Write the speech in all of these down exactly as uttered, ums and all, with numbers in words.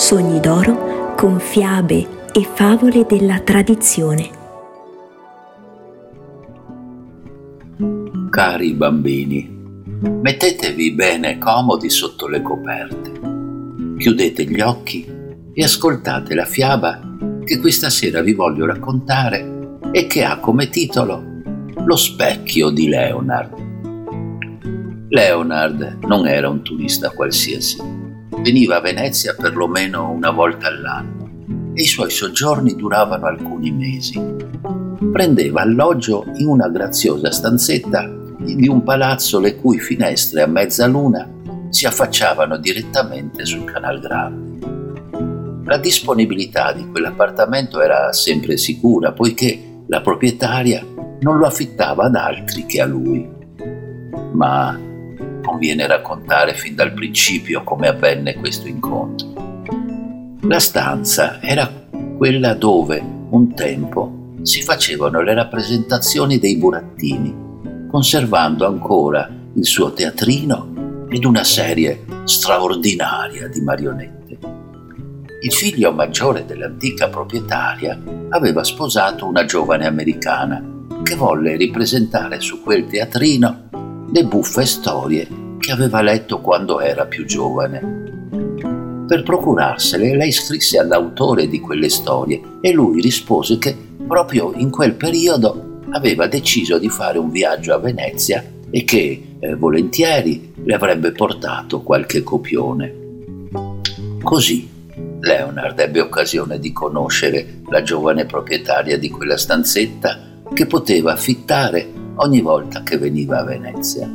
Sogni d'oro con fiabe e favole della tradizione. Cari bambini, mettetevi bene comodi sotto le coperte, chiudete gli occhi e ascoltate la fiaba che questa sera vi voglio raccontare e che ha come titolo Lo specchio di Leonard. Leonard non era un turista qualsiasi, veniva a Venezia perlomeno una volta all'anno e i suoi soggiorni duravano alcuni mesi. Prendeva alloggio in una graziosa stanzetta di un palazzo le cui finestre a mezzaluna si affacciavano direttamente sul Canal Grande. La disponibilità di quell'appartamento era sempre sicura, poiché la proprietaria non lo affittava ad altri che a lui. Ma conviene raccontare fin dal principio come avvenne questo incontro. La stanza era quella dove un tempo si facevano le rappresentazioni dei burattini, conservando ancora il suo teatrino ed una serie straordinaria di marionette. Il figlio maggiore dell'antica proprietaria aveva sposato una giovane americana che volle ripresentare su quel teatrino le buffe storie che aveva letto quando era più giovane. Per procurarsele, lei scrisse all'autore di quelle storie e lui rispose che proprio in quel periodo aveva deciso di fare un viaggio a Venezia e che eh, volentieri le avrebbe portato qualche copione. Così Leonard ebbe occasione di conoscere la giovane proprietaria di quella stanzetta che poteva affittare ogni volta che veniva a Venezia.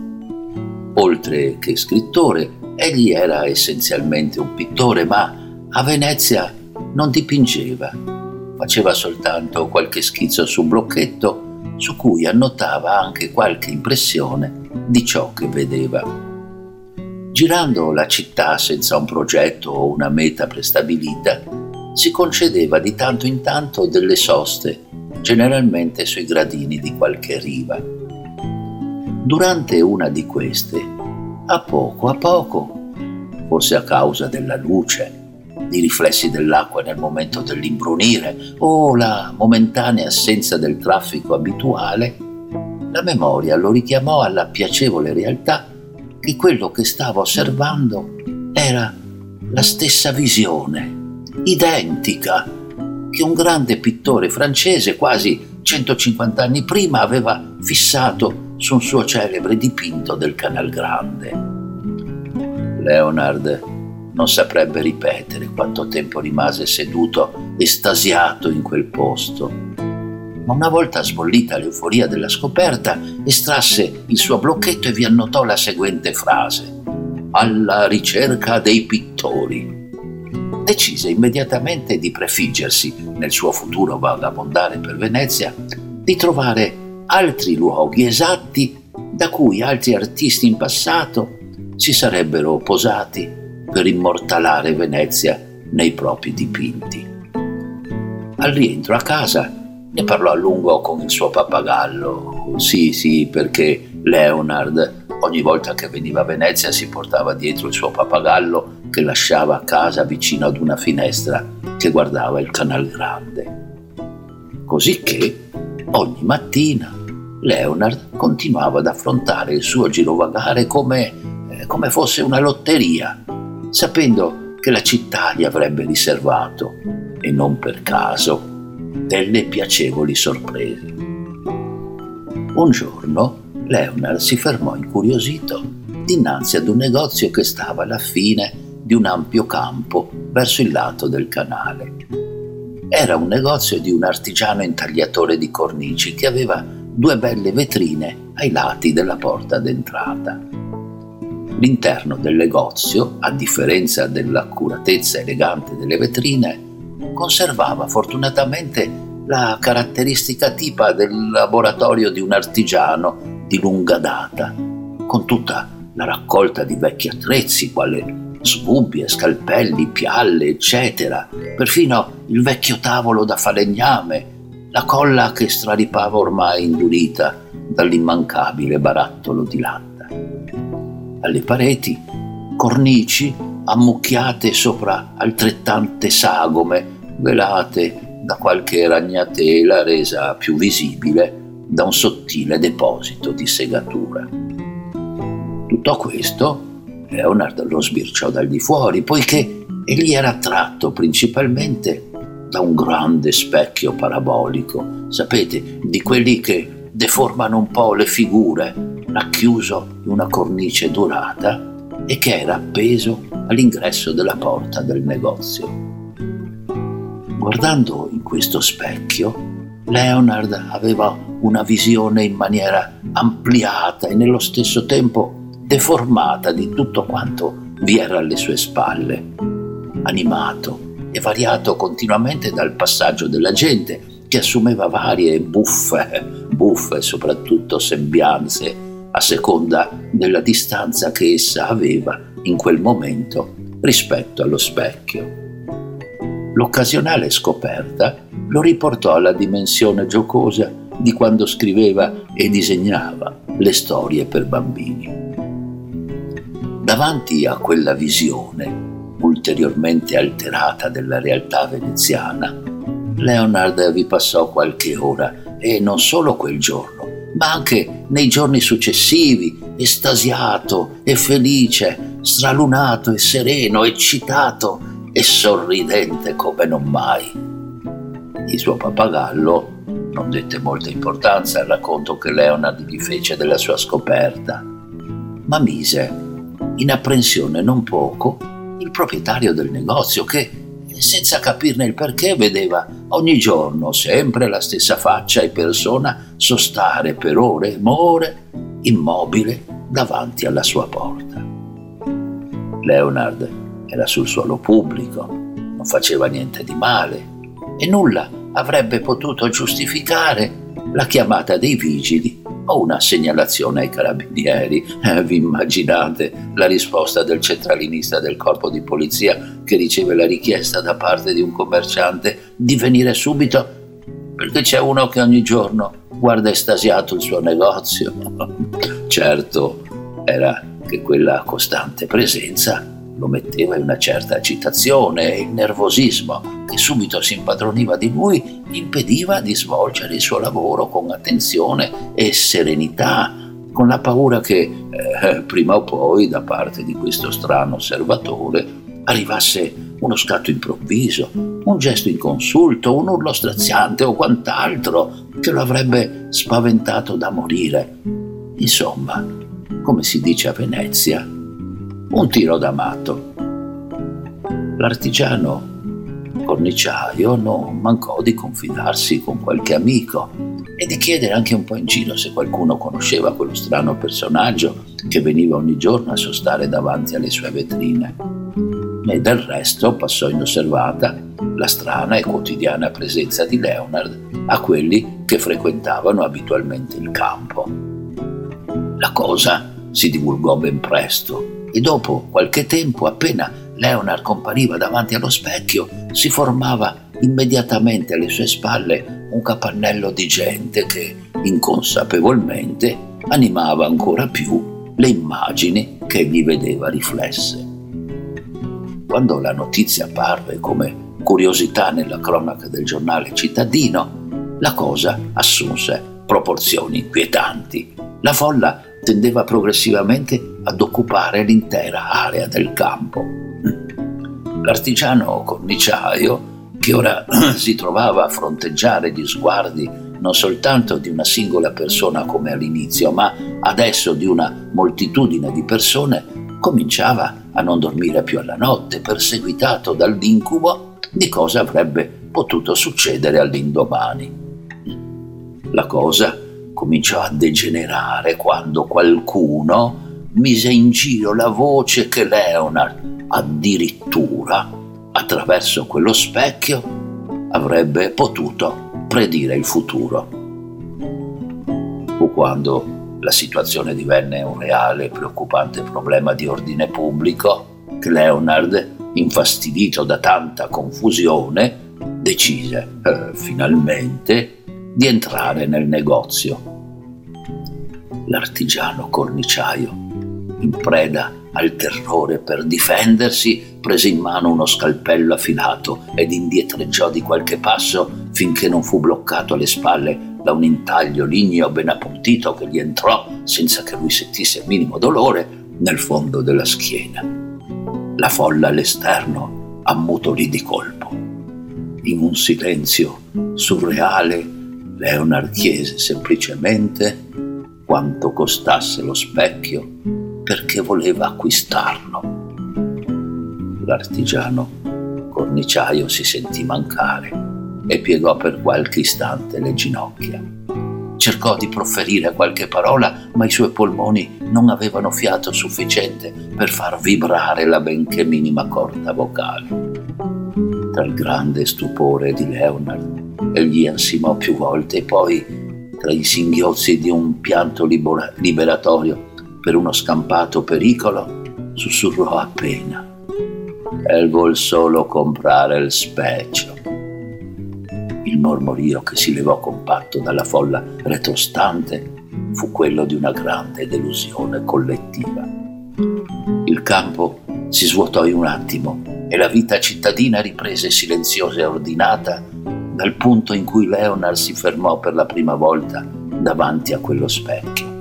Oltre che scrittore, egli era essenzialmente un pittore, ma a Venezia non dipingeva. Faceva soltanto qualche schizzo su blocchetto, su cui annotava anche qualche impressione di ciò che vedeva. Girando la città senza un progetto o una meta prestabilita, si concedeva di tanto in tanto delle soste, generalmente sui gradini di qualche riva. Durante una di queste, a poco a poco, forse a causa della luce, i riflessi dell'acqua nel momento dell'imbrunire o la momentanea assenza del traffico abituale, la memoria lo richiamò alla piacevole realtà che quello che stava osservando era la stessa visione, identica, che un grande pittore francese quasi centocinquanta anni prima aveva fissato su un suo celebre dipinto del Canal Grande. Leonard non saprebbe ripetere quanto tempo rimase seduto, estasiato in quel posto. Ma una volta sbollita l'euforia della scoperta, estrasse il suo blocchetto e vi annotò la seguente frase: alla ricerca dei pittori. Decise immediatamente di prefiggersi, nel suo futuro vagabondare per Venezia, di trovare altri luoghi esatti da cui altri artisti in passato si sarebbero posati per immortalare Venezia nei propri dipinti. Al rientro a casa ne parlò a lungo con il suo pappagallo. Sì, sì, perché Leonard ogni volta che veniva a Venezia si portava dietro il suo pappagallo, che lasciava a casa vicino ad una finestra che guardava il Canal Grande. Così che ogni mattina Leonard continuava ad affrontare il suo girovagare come, eh, come fosse una lotteria, sapendo che la città gli avrebbe riservato, e non per caso, delle piacevoli sorprese. Un giorno Leonard si fermò incuriosito dinanzi ad un negozio che stava alla fine di un ampio campo verso il lato del canale. Era un negozio di un artigiano intagliatore di cornici che aveva due belle vetrine ai lati della porta d'entrata. L'interno del negozio, a differenza dell'accuratezza elegante delle vetrine, conservava fortunatamente la caratteristica tipa del laboratorio di un artigiano di lunga data, con tutta la raccolta di vecchi attrezzi, quali sbubbie, scalpelli, pialle, eccetera, perfino il vecchio tavolo da falegname, la colla che straripava ormai indurita dall'immancabile barattolo di latta. Alle pareti, cornici ammucchiate sopra altrettante sagome, velate da qualche ragnatela resa più visibile da un sottile deposito di segatura. Tutto questo Leonard lo sbirciò dal di fuori, poiché egli era attratto principalmente da un grande specchio parabolico, sapete, di quelli che deformano un po' le figure, racchiuso in una cornice dorata, e che era appeso all'ingresso della porta del negozio. Guardando in questo specchio, Leonard aveva una visione in maniera ampliata e nello stesso tempo deformata di tutto quanto vi era alle sue spalle, animato e variato continuamente dal passaggio della gente, che assumeva varie buffe, buffe soprattutto sembianze, a seconda della distanza che essa aveva in quel momento rispetto allo specchio. L'occasionale scoperta lo riportò alla dimensione giocosa di quando scriveva e disegnava le storie per bambini. Davanti a quella visione, ulteriormente alterata della realtà veneziana, Leonard vi passò qualche ora, e non solo quel giorno, ma anche nei giorni successivi, estasiato e felice, stralunato e sereno, eccitato e sorridente come non mai. Il suo pappagallo non dette molta importanza al racconto che Leonard gli fece della sua scoperta, ma mise in apprensione non poco il proprietario del negozio, che senza capirne il perché vedeva ogni giorno sempre la stessa faccia e persona sostare per ore e ore immobile davanti alla sua porta. Leonard era sul suolo pubblico, non faceva niente di male e nulla avrebbe potuto giustificare la chiamata dei vigili o una segnalazione ai carabinieri. Eh, vi immaginate la risposta del centralinista del corpo di polizia che riceve la richiesta da parte di un commerciante di venire subito perché c'è uno che ogni giorno guarda estasiato il suo negozio. Certo era che quella costante presenza lo metteva in una certa agitazione, e il nervosismo che subito si impadroniva di lui impediva di svolgere il suo lavoro con attenzione e serenità, con la paura che eh, prima o poi da parte di questo strano osservatore arrivasse uno scatto improvviso, un gesto inconsulto, un urlo straziante o quant'altro che lo avrebbe spaventato da morire. Insomma, come si dice a Venezia, un tiro da matto. L'artigiano corniciaio non mancò di confidarsi con qualche amico e di chiedere anche un po' in giro se qualcuno conosceva quello strano personaggio che veniva ogni giorno a sostare davanti alle sue vetrine. E del resto passò inosservata la strana e quotidiana presenza di Leonard a quelli che frequentavano abitualmente il campo. La cosa si divulgò ben presto, e dopo qualche tempo, appena Leonard compariva davanti allo specchio, si formava immediatamente alle sue spalle un capannello di gente che inconsapevolmente animava ancora più le immagini che gli vedeva riflesse. Quando la notizia apparve come curiosità nella cronaca del giornale cittadino, la cosa assunse proporzioni inquietanti. La folla tendeva progressivamente ad occupare l'intera area del campo. L'artigiano corniciaio, che ora si trovava a fronteggiare gli sguardi non soltanto di una singola persona come all'inizio, ma adesso di una moltitudine di persone, cominciava a non dormire più alla notte, perseguitato dall'incubo di cosa avrebbe potuto succedere all'indomani. La cosa cominciò a degenerare quando qualcuno mise in giro la voce che Leonard, addirittura, attraverso quello specchio, avrebbe potuto predire il futuro. Fu quando la situazione divenne un reale e preoccupante problema di ordine pubblico che Leonard, infastidito da tanta confusione, decise, eh, finalmente, di entrare nel negozio. L'artigiano corniciaio in preda al terrore per difendersi, prese in mano uno scalpello affilato ed indietreggiò di qualche passo finché non fu bloccato alle spalle da un intaglio ligneo ben appuntito che gli entrò, senza che lui sentisse il minimo dolore, nel fondo della schiena. La folla all'esterno ammutolì di colpo. In un silenzio surreale, Leonard chiese semplicemente quanto costasse lo specchio, perché voleva acquistarlo. L'artigiano corniciaio si sentì mancare e piegò per qualche istante le ginocchia. Cercò di proferire qualche parola, ma i suoi polmoni non avevano fiato sufficiente per far vibrare la benché minima corda vocale. Tra il grande stupore di Leonard, egli ansimò più volte e poi, tra i singhiozzi di un pianto libera- liberatorio per uno scampato pericolo, sussurrò appena: «El vuol solo comprare il specchio». Il mormorio che si levò compatto dalla folla retrostante fu quello di una grande delusione collettiva. Il campo si svuotò in un attimo e la vita cittadina riprese silenziosa e ordinata dal punto in cui Leonard si fermò per la prima volta davanti a quello specchio.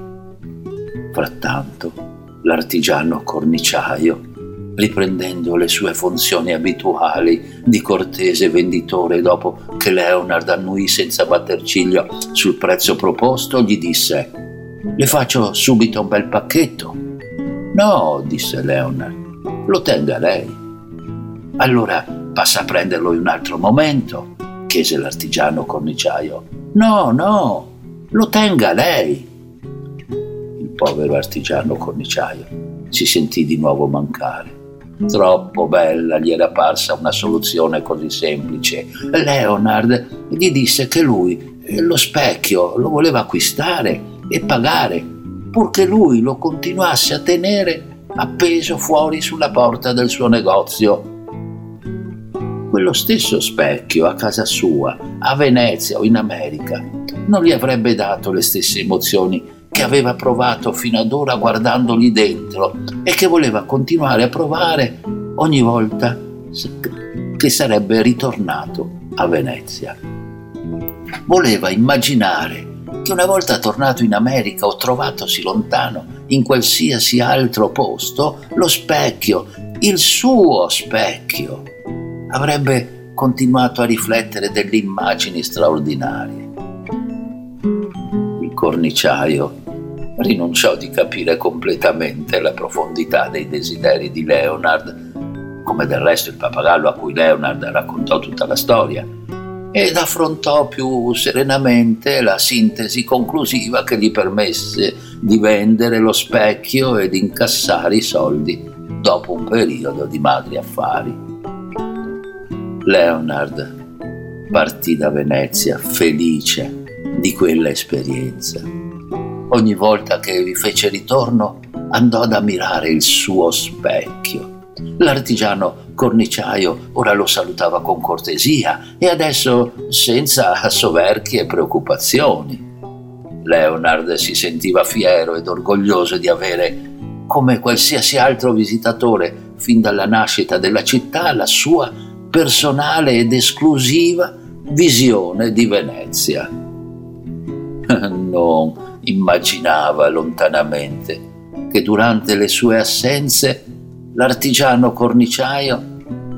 Frattanto, l'artigiano corniciaio, riprendendo le sue funzioni abituali di cortese venditore, dopo che Leonard annuì senza batter ciglio sul prezzo proposto, gli disse: «Le faccio subito un bel pacchetto». «No», disse Leonard, «lo tenga lei». «Allora passa a prenderlo in un altro momento», chiese l'artigiano corniciaio. «No, no, lo tenga lei». Il povero artigiano corniciaio si sentì di nuovo mancare. Troppo bella gli era parsa una soluzione così semplice. Leonard gli disse che lui lo specchio lo voleva acquistare e pagare, purché lui lo continuasse a tenere appeso fuori sulla porta del suo negozio. Quello stesso specchio a casa sua, a Venezia o in America, non gli avrebbe dato le stesse emozioni che aveva provato fino ad ora guardandogli dentro e che voleva continuare a provare ogni volta che sarebbe ritornato a Venezia. Voleva immaginare che una volta tornato in America o trovatosi lontano in qualsiasi altro posto, lo specchio, il suo specchio, avrebbe continuato a riflettere delle immagini straordinarie. Il corniciaio rinunciò di capire completamente la profondità dei desideri di Leonard, come del resto il pappagallo a cui Leonard raccontò tutta la storia, ed affrontò più serenamente la sintesi conclusiva che gli permesse di vendere lo specchio ed incassare i soldi dopo un periodo di magri affari. Leonard partì da Venezia felice di quella esperienza. Ogni volta che vi fece ritorno andò ad ammirare il suo specchio. L'artigiano corniciaio ora lo salutava con cortesia e adesso senza soverchie e preoccupazioni. Leonard si sentiva fiero ed orgoglioso di avere, come qualsiasi altro visitatore, fin dalla nascita della città, la sua personale ed esclusiva visione di Venezia. Non immaginava lontanamente che durante le sue assenze l'artigiano corniciaio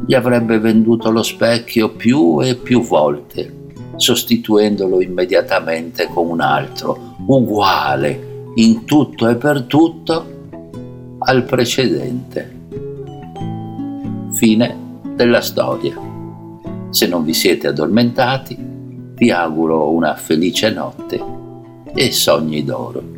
gli avrebbe venduto lo specchio più e più volte, sostituendolo immediatamente con un altro, uguale in tutto e per tutto al precedente. Fine della storia. Se non vi siete addormentati, vi auguro una felice notte e sogni d'oro.